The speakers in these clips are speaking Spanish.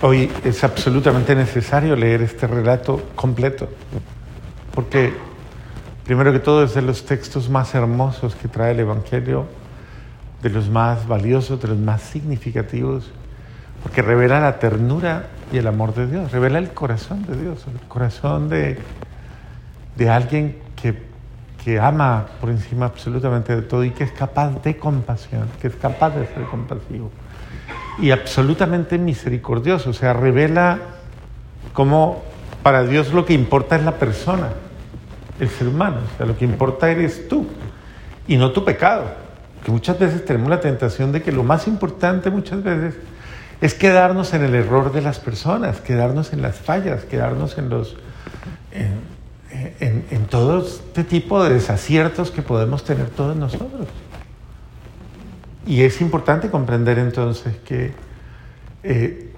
Hoy es absolutamente necesario leer este relato completo, porque primero que todo es de los textos más hermosos que trae el Evangelio, de los más valiosos, de los más significativos, porque revela la ternura y el amor de Dios, revela el corazón de Dios, el corazón de alguien que ama por encima absolutamente de todo y que es capaz de compasión, que es capaz de ser compasivo y absolutamente misericordioso. O sea, revela cómo para Dios lo que importa es la persona, el ser humano. O sea, lo que importa eres tú y no tu pecado, que muchas veces tenemos la tentación de que lo más importante muchas veces es quedarnos en el error de las personas, quedarnos en las fallas, quedarnos en los en todo este tipo de desaciertos que podemos tener todos nosotros. Y es importante comprender entonces que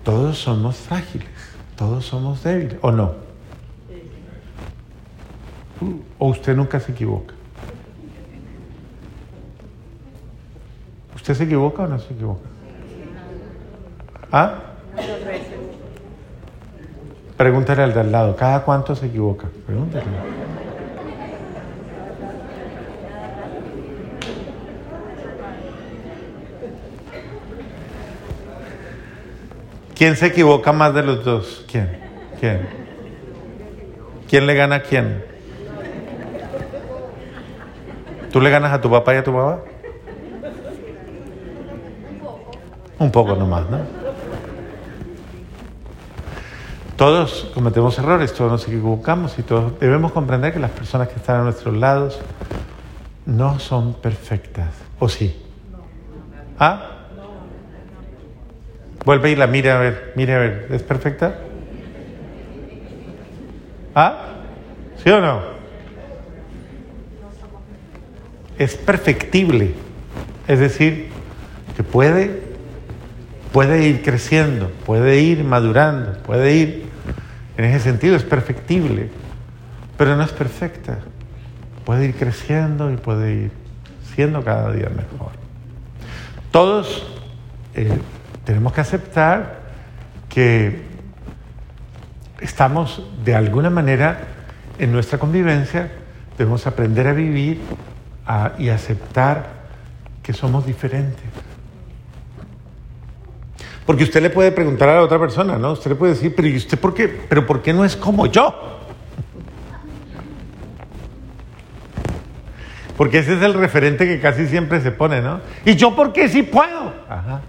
todos somos frágiles, todos somos débiles, ¿o no? ¿O usted nunca se equivoca? ¿Usted se equivoca o no se equivoca? ¿Ah? Pregúntale al de al lado, ¿cada cuánto se equivoca? Pregúntale. ¿Quién se equivoca más de los dos? ¿Quién? ¿Quién le gana a quién? ¿Tú le ganas a tu papá y a tu mamá? Un poco nomás, ¿no? Todos cometemos errores, todos nos equivocamos y todos debemos comprender que las personas que están a nuestros lados no son perfectas, ¿o sí? ¿Ah? Vuelve y la mire a ver, ¿es perfecta? ¿Ah? ¿Sí o no? Es perfectible, es decir, que puede ir creciendo, puede ir madurando, puede ir, en ese sentido es perfectible, pero no es perfecta, puede ir creciendo y puede ir siendo cada día mejor. Todos tenemos que aceptar que estamos de alguna manera en nuestra convivencia, debemos aprender a vivir y aceptar que somos diferentes. Porque usted le puede preguntar a la otra persona, ¿no? Usted le puede decir, pero ¿y usted por qué? ¿Pero por qué no es como yo? Porque ese es el referente que casi siempre se pone, ¿no? ¿Y yo por qué sí puedo? Ajá.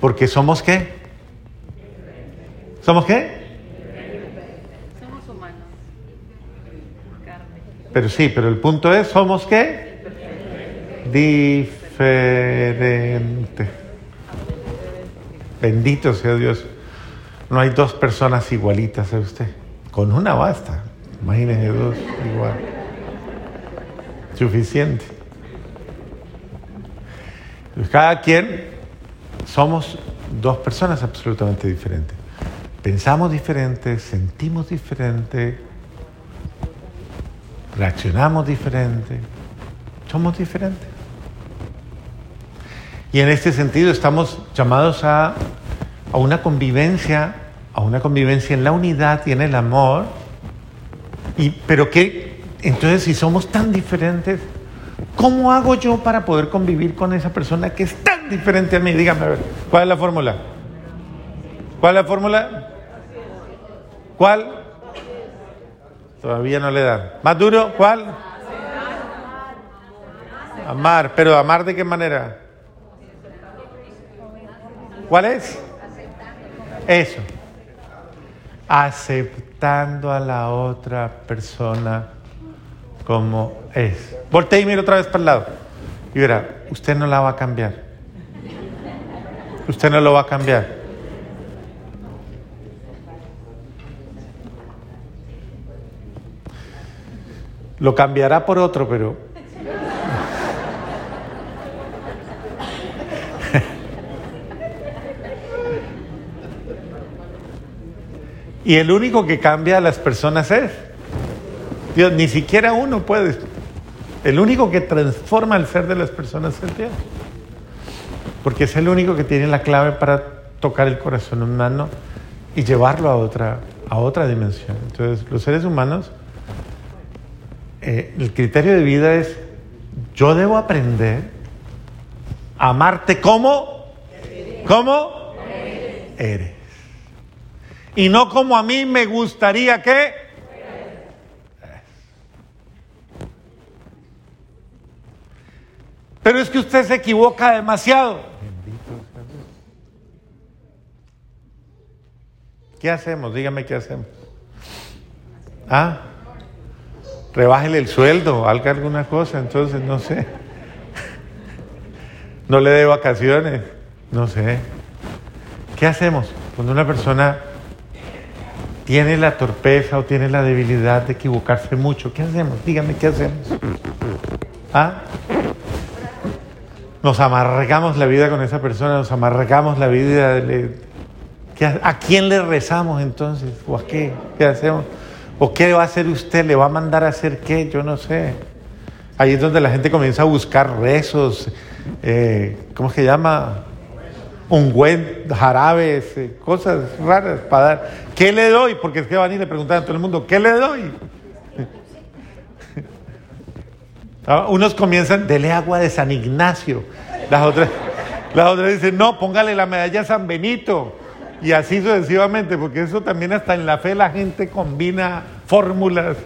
Porque somos ¿qué? ¿Somos qué? Somos humanos. Pero sí, pero el punto es, ¿somos qué? Diferente. Bendito sea Dios. No hay dos personas igualitas a usted. Con una basta. Imagínese dos igual. Suficiente. Cada quien somos dos personas absolutamente diferentes. Pensamos diferente, sentimos diferente, reaccionamos diferente, somos diferentes. Y en este sentido estamos llamados a una convivencia en la unidad y en el amor. Entonces si somos tan diferentes, ¿cómo hago yo para poder convivir con esa persona que es tan diferente a mí? Dígame, a ver, ¿cuál es la fórmula? ¿Cuál es la fórmula? ¿Cuál? Todavía no le dan. ¿Más duro? ¿Cuál? Amar, pero ¿amar de qué manera? ¿Cuál es? Eso. Aceptando a la otra persona como es. Voltea y mira otra vez para el lado. Y verá, usted no la va a cambiar. Usted no lo va a cambiar. Lo cambiará por otro, pero... Y el único que cambia a las personas es Dios, ni siquiera uno puede. El único que transforma el ser de las personas es Dios. porque es el único que tiene la clave para tocar el corazón humano y llevarlo a otra dimensión. Entonces, los seres humanos, el criterio de vida es: yo debo aprender a amarte como eres, y no como a mí me gustaría que. Pero es que usted se equivoca demasiado. ¿Qué hacemos? Dígame qué hacemos. ¿Ah? Rebájele el sueldo, haga alguna cosa, entonces no sé. No le dé vacaciones, no sé. ¿Qué hacemos cuando una persona tiene la torpeza o tiene la debilidad de equivocarse mucho? ¿Qué hacemos? Dígame qué hacemos. ¿Ah? Nos amargamos la vida con esa persona, nos amargamos la vida. ¿A quién le rezamos entonces? ¿O a qué? ¿Qué hacemos? ¿O qué va a hacer usted? ¿Le va a mandar a hacer qué? Yo no sé. Ahí es donde la gente comienza a buscar rezos, ¿cómo se llama? Ungüentos, jarabes, cosas raras para dar. ¿Qué le doy? Porque es que van y le preguntan a todo el mundo, ¿qué le doy? Unos comienzan, dele agua de San Ignacio. Las otras dicen, no, póngale la medalla de San Benito. Y así sucesivamente, porque eso también hasta en la fe la gente combina fórmulas.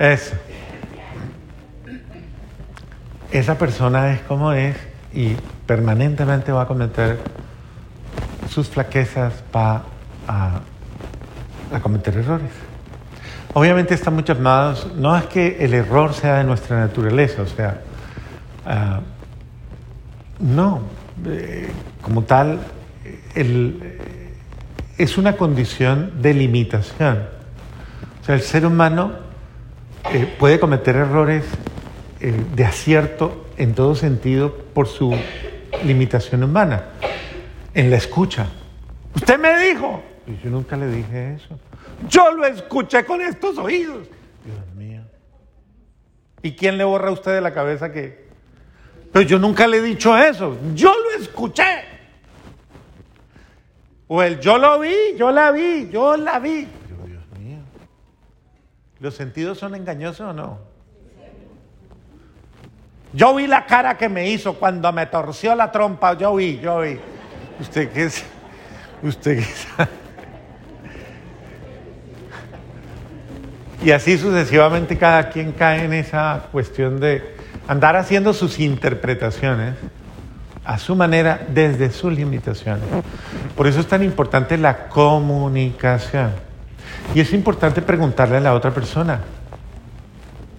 Eso. Esa persona es como es y permanentemente va a cometer sus flaquezas, va a cometer errores. Obviamente están muchos llamados, no es que el error sea de nuestra naturaleza, o sea, como tal, es una condición de limitación. O sea, el ser humano puede cometer errores de acierto en todo sentido por su limitación humana, en la escucha. Usted me dijo, y yo nunca le dije eso. Yo lo escuché con estos oídos. Dios mío. ¿Y quién le borra a usted de la cabeza que? Pero yo nunca le he dicho eso. Yo lo escuché. O el yo lo vi, yo la vi. Pero Dios mío. ¿Los sentidos son engañosos o no? Yo vi la cara que me hizo cuando me torció la trompa. Yo vi. ¿Usted qué es? ¿Usted qué sabe? Y así sucesivamente cada quien cae en esa cuestión de andar haciendo sus interpretaciones a su manera desde sus limitaciones. Por eso es tan importante la comunicación. Y es importante preguntarle a la otra persona,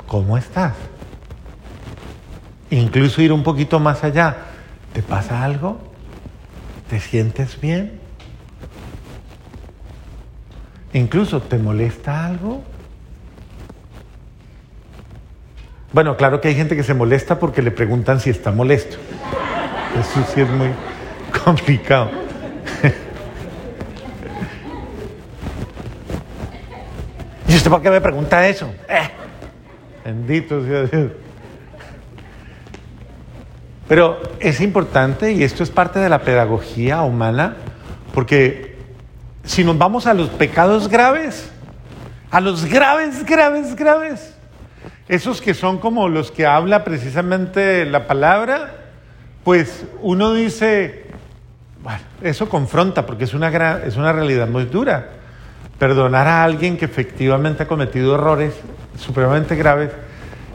¿cómo estás? Incluso ir un poquito más allá. ¿Te pasa algo? ¿Te sientes bien? Incluso, ¿te molesta algo? Bueno, claro que hay gente que se molesta porque le preguntan si está molesto. Eso sí es muy complicado. ¿Y usted por qué me pregunta eso? Bendito sea Dios. Pero es importante, y esto es parte de la pedagogía humana, porque si nos vamos a los pecados graves, a los graves, esos que son como los que habla precisamente la palabra, pues uno dice, bueno, eso confronta porque es una realidad muy dura. Perdonar a alguien que efectivamente ha cometido errores supremamente graves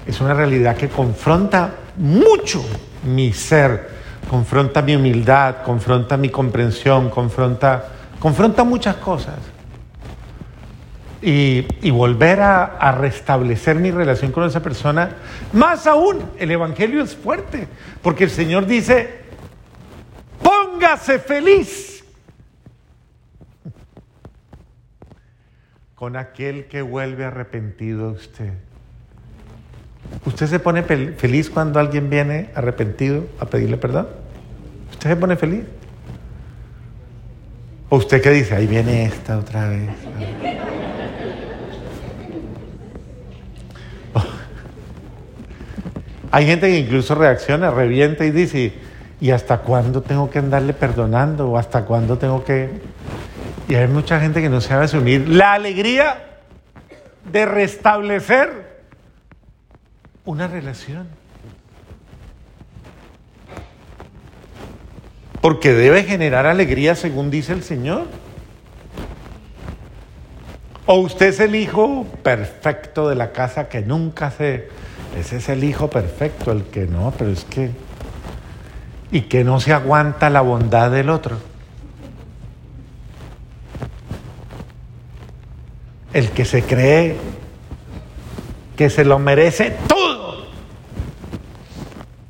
es una realidad que confronta mucho mi ser, confronta mi humildad, confronta mi comprensión, confronta muchas cosas. Y volver a restablecer mi relación con esa persona. Más aún, el Evangelio es fuerte, porque el Señor dice, póngase feliz con aquel que vuelve arrepentido a usted. ¿Usted se pone feliz cuando alguien viene arrepentido a pedirle perdón? ¿Usted se pone feliz? ¿O usted qué dice? Ahí viene esta otra vez. Hay gente que incluso reacciona, revienta y dice, ¿y hasta cuándo tengo que andarle perdonando? ¿O hasta cuándo tengo que...? Y hay mucha gente que no sabe asumir la alegría de restablecer una relación. Porque debe generar alegría según dice el Señor. O usted es el hijo perfecto de la casa que nunca se... Ese es el hijo perfecto, el que no, pero es que... Y que no se aguanta la bondad del otro. El que se cree que se lo merece todo.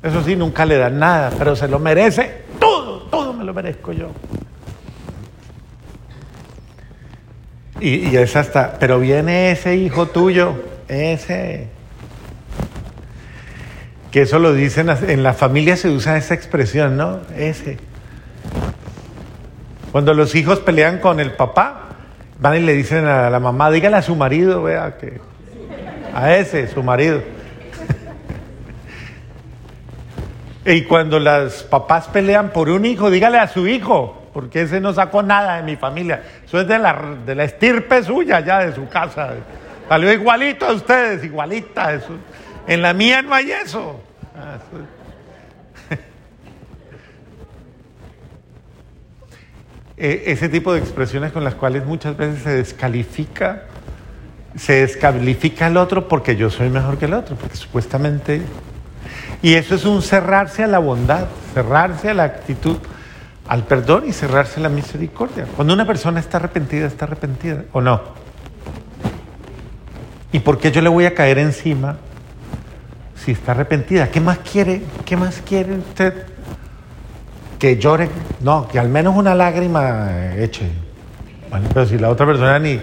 Eso sí, nunca le dan nada, pero se lo merece todo. Todo me lo merezco yo. Y es hasta... Pero viene ese hijo tuyo, ese... Que eso lo dicen, en la familia se usa esa expresión, ¿no? Ese. Cuando los hijos pelean con el papá, van y le dicen a la mamá, dígale a su marido, vea, que a ese, su marido. Y cuando los papás pelean por un hijo, dígale a su hijo, porque ese no sacó nada de mi familia. Eso es de la estirpe suya, ya de su casa. Salió igualito a ustedes, igualita eso. En la mía no hay eso. Ese tipo de expresiones con las cuales muchas veces se descalifica al otro porque yo soy mejor que el otro, porque supuestamente... Y eso es un cerrarse a la bondad, cerrarse a la actitud, al perdón y cerrarse a la misericordia. Cuando una persona está arrepentida, ¿o no? ¿Y por qué yo le voy a caer encima? Si está arrepentida, ¿qué más quiere? ¿Qué más quiere usted? Que llore, no, que al menos una lágrima eche. Bueno, pero si la otra persona ni...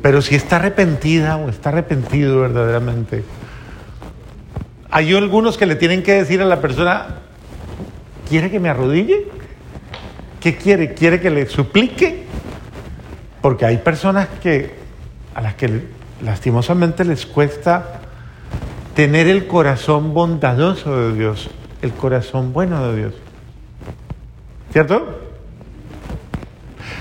Pero si está arrepentida o está arrepentido verdaderamente. Hay algunos que le tienen que decir a la persona, ¿quiere que me arrodille? ¿Qué quiere? ¿Quiere que le suplique? Porque hay personas a las que lastimosamente les cuesta tener el corazón bondadoso de Dios, el corazón bueno de Dios. ¿Cierto?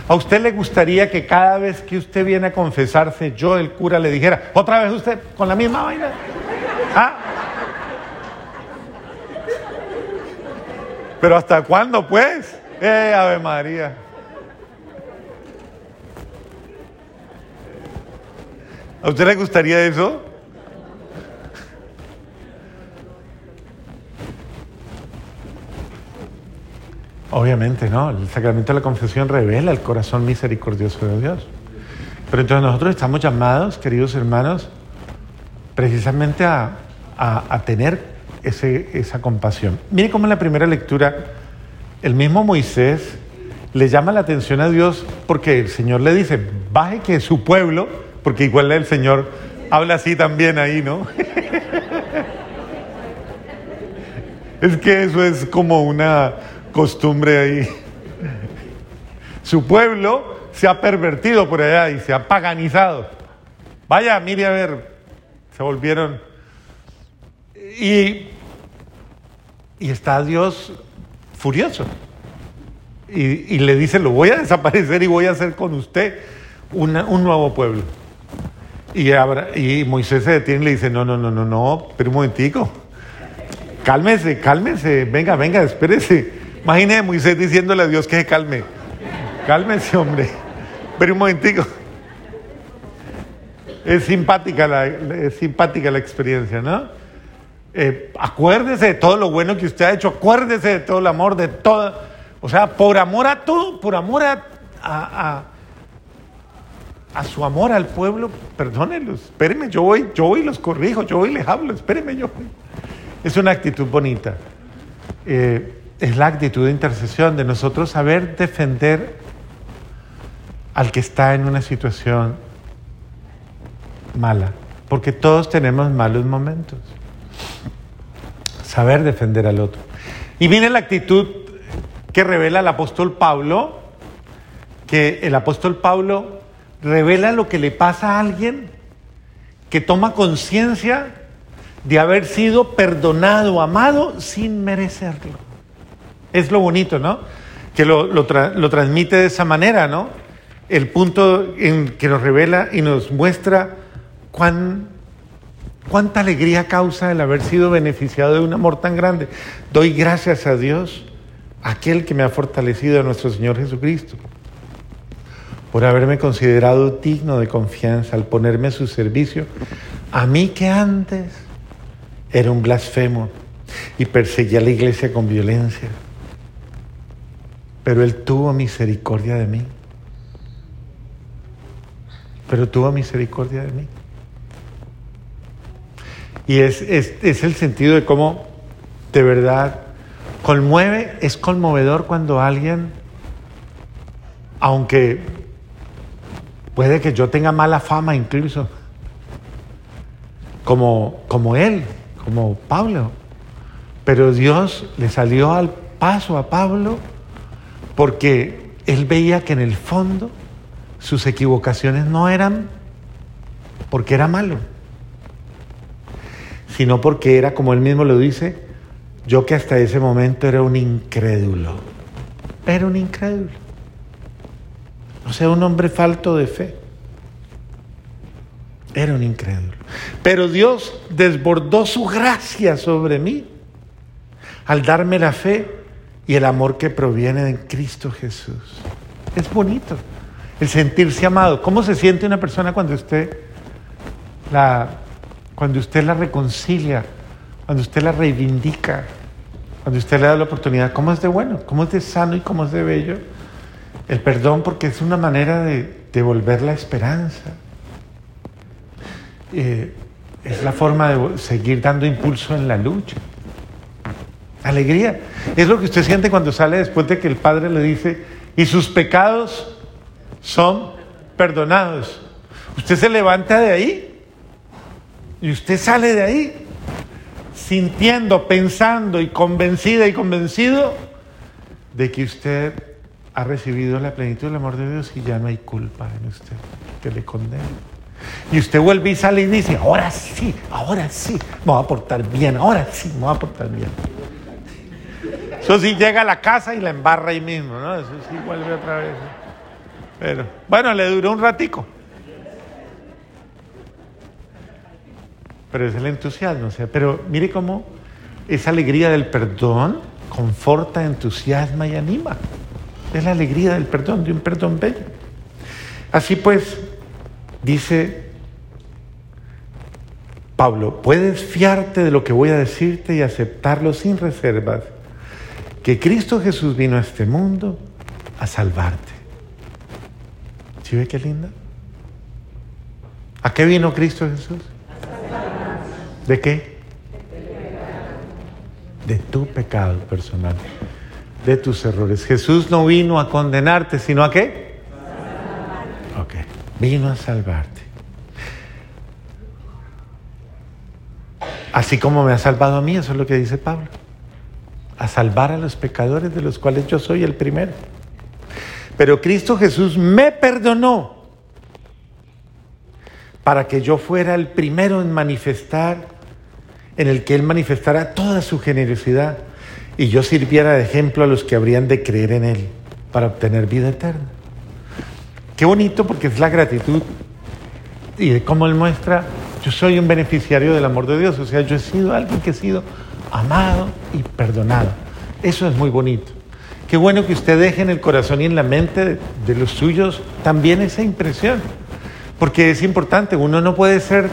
¿A usted le gustaría que cada vez que usted viene a confesarse, yo, el cura, le dijera, otra vez usted con la misma vaina? ¿Ah? ¿Pero hasta cuándo, pues? Ave María. ¿A usted le gustaría eso? Obviamente no, el sacramento de la confesión revela el corazón misericordioso de Dios. Pero entonces nosotros estamos llamados, queridos hermanos, precisamente a tener esa compasión. Mire cómo en la primera lectura el mismo Moisés le llama la atención a Dios porque el Señor le dice, baje que su pueblo, porque igual el Señor habla así también ahí, ¿no? Es que eso es como una... costumbre ahí. Su pueblo se ha pervertido por allá y se ha paganizado. Vaya, mire a ver, se volvieron. Y está Dios furioso. Y le dice, lo voy a desaparecer y voy a hacer con usted un nuevo pueblo. Y Moisés se detiene y le dice, no, pero un momentico. Cálmese, venga, espérese. Imagínese Moisés diciéndole a Dios que se calme. Cálmese, hombre. Pero un momentico. Es simpática la experiencia, ¿no? Acuérdese de todo lo bueno que usted ha hecho. Acuérdese de todo el amor, de todo. O sea, por amor a todo, por amor a su amor al pueblo, perdónelos. Espéreme, yo voy y los corrijo, yo voy y les hablo. Espéreme, yo voy. Es una actitud bonita. Es la actitud de intercesión, de nosotros saber defender al que está en una situación mala, porque todos tenemos malos momentos. Saber defender al otro. Y viene la actitud que revela el apóstol Pablo, que el apóstol Pablo revela lo que le pasa a alguien que toma conciencia de haber sido perdonado, amado, sin merecerlo. Es lo bonito, ¿no? Que lo transmite de esa manera, ¿no? El punto en que nos revela y nos muestra cuánta alegría causa el haber sido beneficiado de un amor tan grande. Doy gracias a Dios, aquel que me ha fortalecido, a nuestro Señor Jesucristo, por haberme considerado digno de confianza al ponerme a su servicio, a mí que antes era un blasfemo y perseguía a la iglesia con violencia. Pero Él tuvo misericordia de mí. Y es el sentido de cómo de verdad conmueve, es conmovedor cuando alguien, aunque puede que yo tenga mala fama incluso, como él, como Pablo, pero Dios le salió al paso a Pablo porque él veía que en el fondo sus equivocaciones no eran porque era malo, sino porque era, como él mismo lo dice, yo que hasta ese momento era un incrédulo. O sea, un hombre falto de fe. Era un incrédulo. Pero Dios desbordó su gracia sobre mí al darme la fe y el amor que proviene de Cristo Jesús. Es bonito el sentirse amado. ¿Cómo se siente una persona cuando usted la reconcilia, cuando usted la reivindica, cuando usted le da la oportunidad? ¿Cómo es de bueno? ¿Cómo es de sano y cómo es de bello? El perdón, porque es una manera de devolver la esperanza. Es la forma de seguir dando impulso en la lucha. Alegría. Es lo que usted siente cuando sale después de que el Padre le dice, y sus pecados son perdonados. Usted se levanta de ahí y usted sale de ahí sintiendo, pensando y convencida y convencido de que usted ha recibido la plenitud del amor de Dios y ya no hay culpa en usted que le condena. Y usted vuelve y sale y dice, ahora sí, me voy a portar bien, Eso sí, llega a la casa y la embarra ahí mismo, ¿no? Eso sí, vuelve otra vez. Pero, bueno, le duró un ratico. Pero es el entusiasmo, o sea, pero mire cómo esa alegría del perdón conforta, entusiasma y anima. Es la alegría del perdón, de un perdón bello. Así pues, dice Pablo, puedes fiarte de lo que voy a decirte y aceptarlo sin reservas, que Cristo Jesús vino a este mundo a salvarte. ¿Sí ve qué linda? ¿A qué vino Cristo Jesús? ¿De qué? De tu pecado personal, de tus errores. Jesús no vino a condenarte, sino ¿a qué? Ok, vino a salvarte. Así como me ha salvado a mí, eso es lo que dice Pablo. A salvar a los pecadores, de los cuales yo soy el primero. Pero Cristo Jesús me perdonó para que yo fuera el primero en el que Él manifestara toda su generosidad, y yo sirviera de ejemplo a los que habrían de creer en Él para obtener vida eterna. Qué bonito, porque es la gratitud y de cómo Él muestra, yo soy un beneficiario del amor de Dios, o sea, yo he sido alguien que he sido amado y perdonado. Eso es muy bonito. Qué bueno que usted deje en el corazón y en la mente de los suyos también esa impresión, porque es importante. Uno no puede ser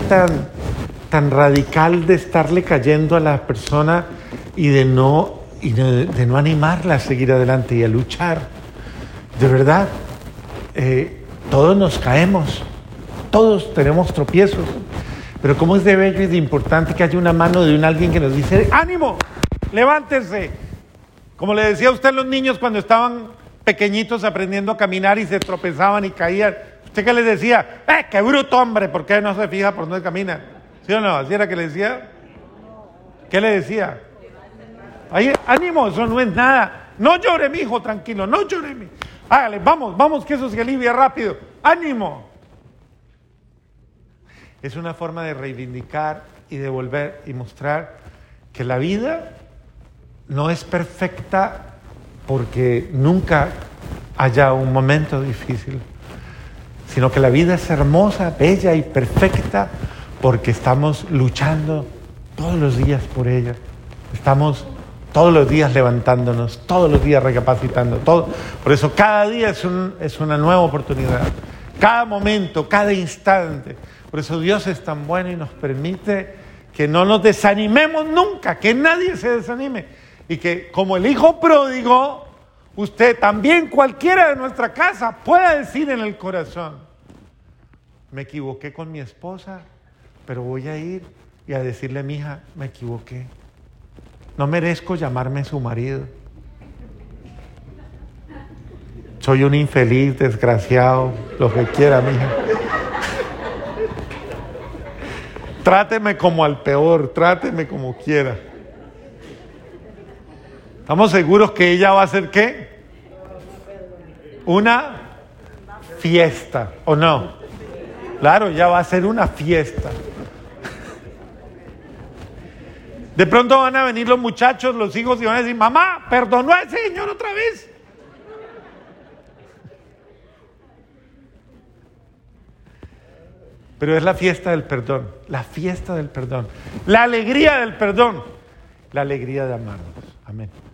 tan radical de estarle cayendo a la persona y de no animarla a seguir adelante y a luchar. De verdad, todos nos caemos, todos tenemos tropiezos, pero cómo es de bello y de importante que haya una mano de alguien que nos dice, ánimo, levántese, como le decía usted a los niños cuando estaban pequeñitos aprendiendo a caminar y se tropezaban y caían, usted que les decía, qué bruto hombre, ¿por qué no se fija por dónde camina? ¿Sí o no? ¿Así era que le decía? ¿Qué le decía? Ahí, ánimo, eso no es nada. No llore, mijo, tranquilo, no llore, mijo. Hágale, vamos, que eso se alivia rápido. ¡Ánimo! Es una forma de reivindicar y devolver y mostrar que la vida no es perfecta porque nunca haya un momento difícil, sino que la vida es hermosa, bella y perfecta porque estamos luchando todos los días por ella. Estamos todos los días levantándonos, todos los días recapacitando, todo. Por eso cada día es una nueva oportunidad, cada momento, cada instante. Por eso Dios es tan bueno y nos permite que no nos desanimemos nunca, que nadie se desanime. Y que como el hijo pródigo, usted también, cualquiera de nuestra casa, pueda decir en el corazón: me equivoqué con mi esposa, pero voy a ir y a decirle a mi hija, me equivoqué. No merezco llamarme su marido. Soy un infeliz, desgraciado, lo que quiera, mija. Tráteme como al peor, tráteme como quiera. ¿Estamos seguros que ella va a hacer qué? Una fiesta, ¿o no? Claro, ya va a ser una fiesta. De pronto van a venir los muchachos, los hijos, y van a decir: mamá, perdonó a ese señor otra vez. Pero es la fiesta del perdón, la fiesta del perdón, la alegría del perdón, la alegría de amarnos. Amén.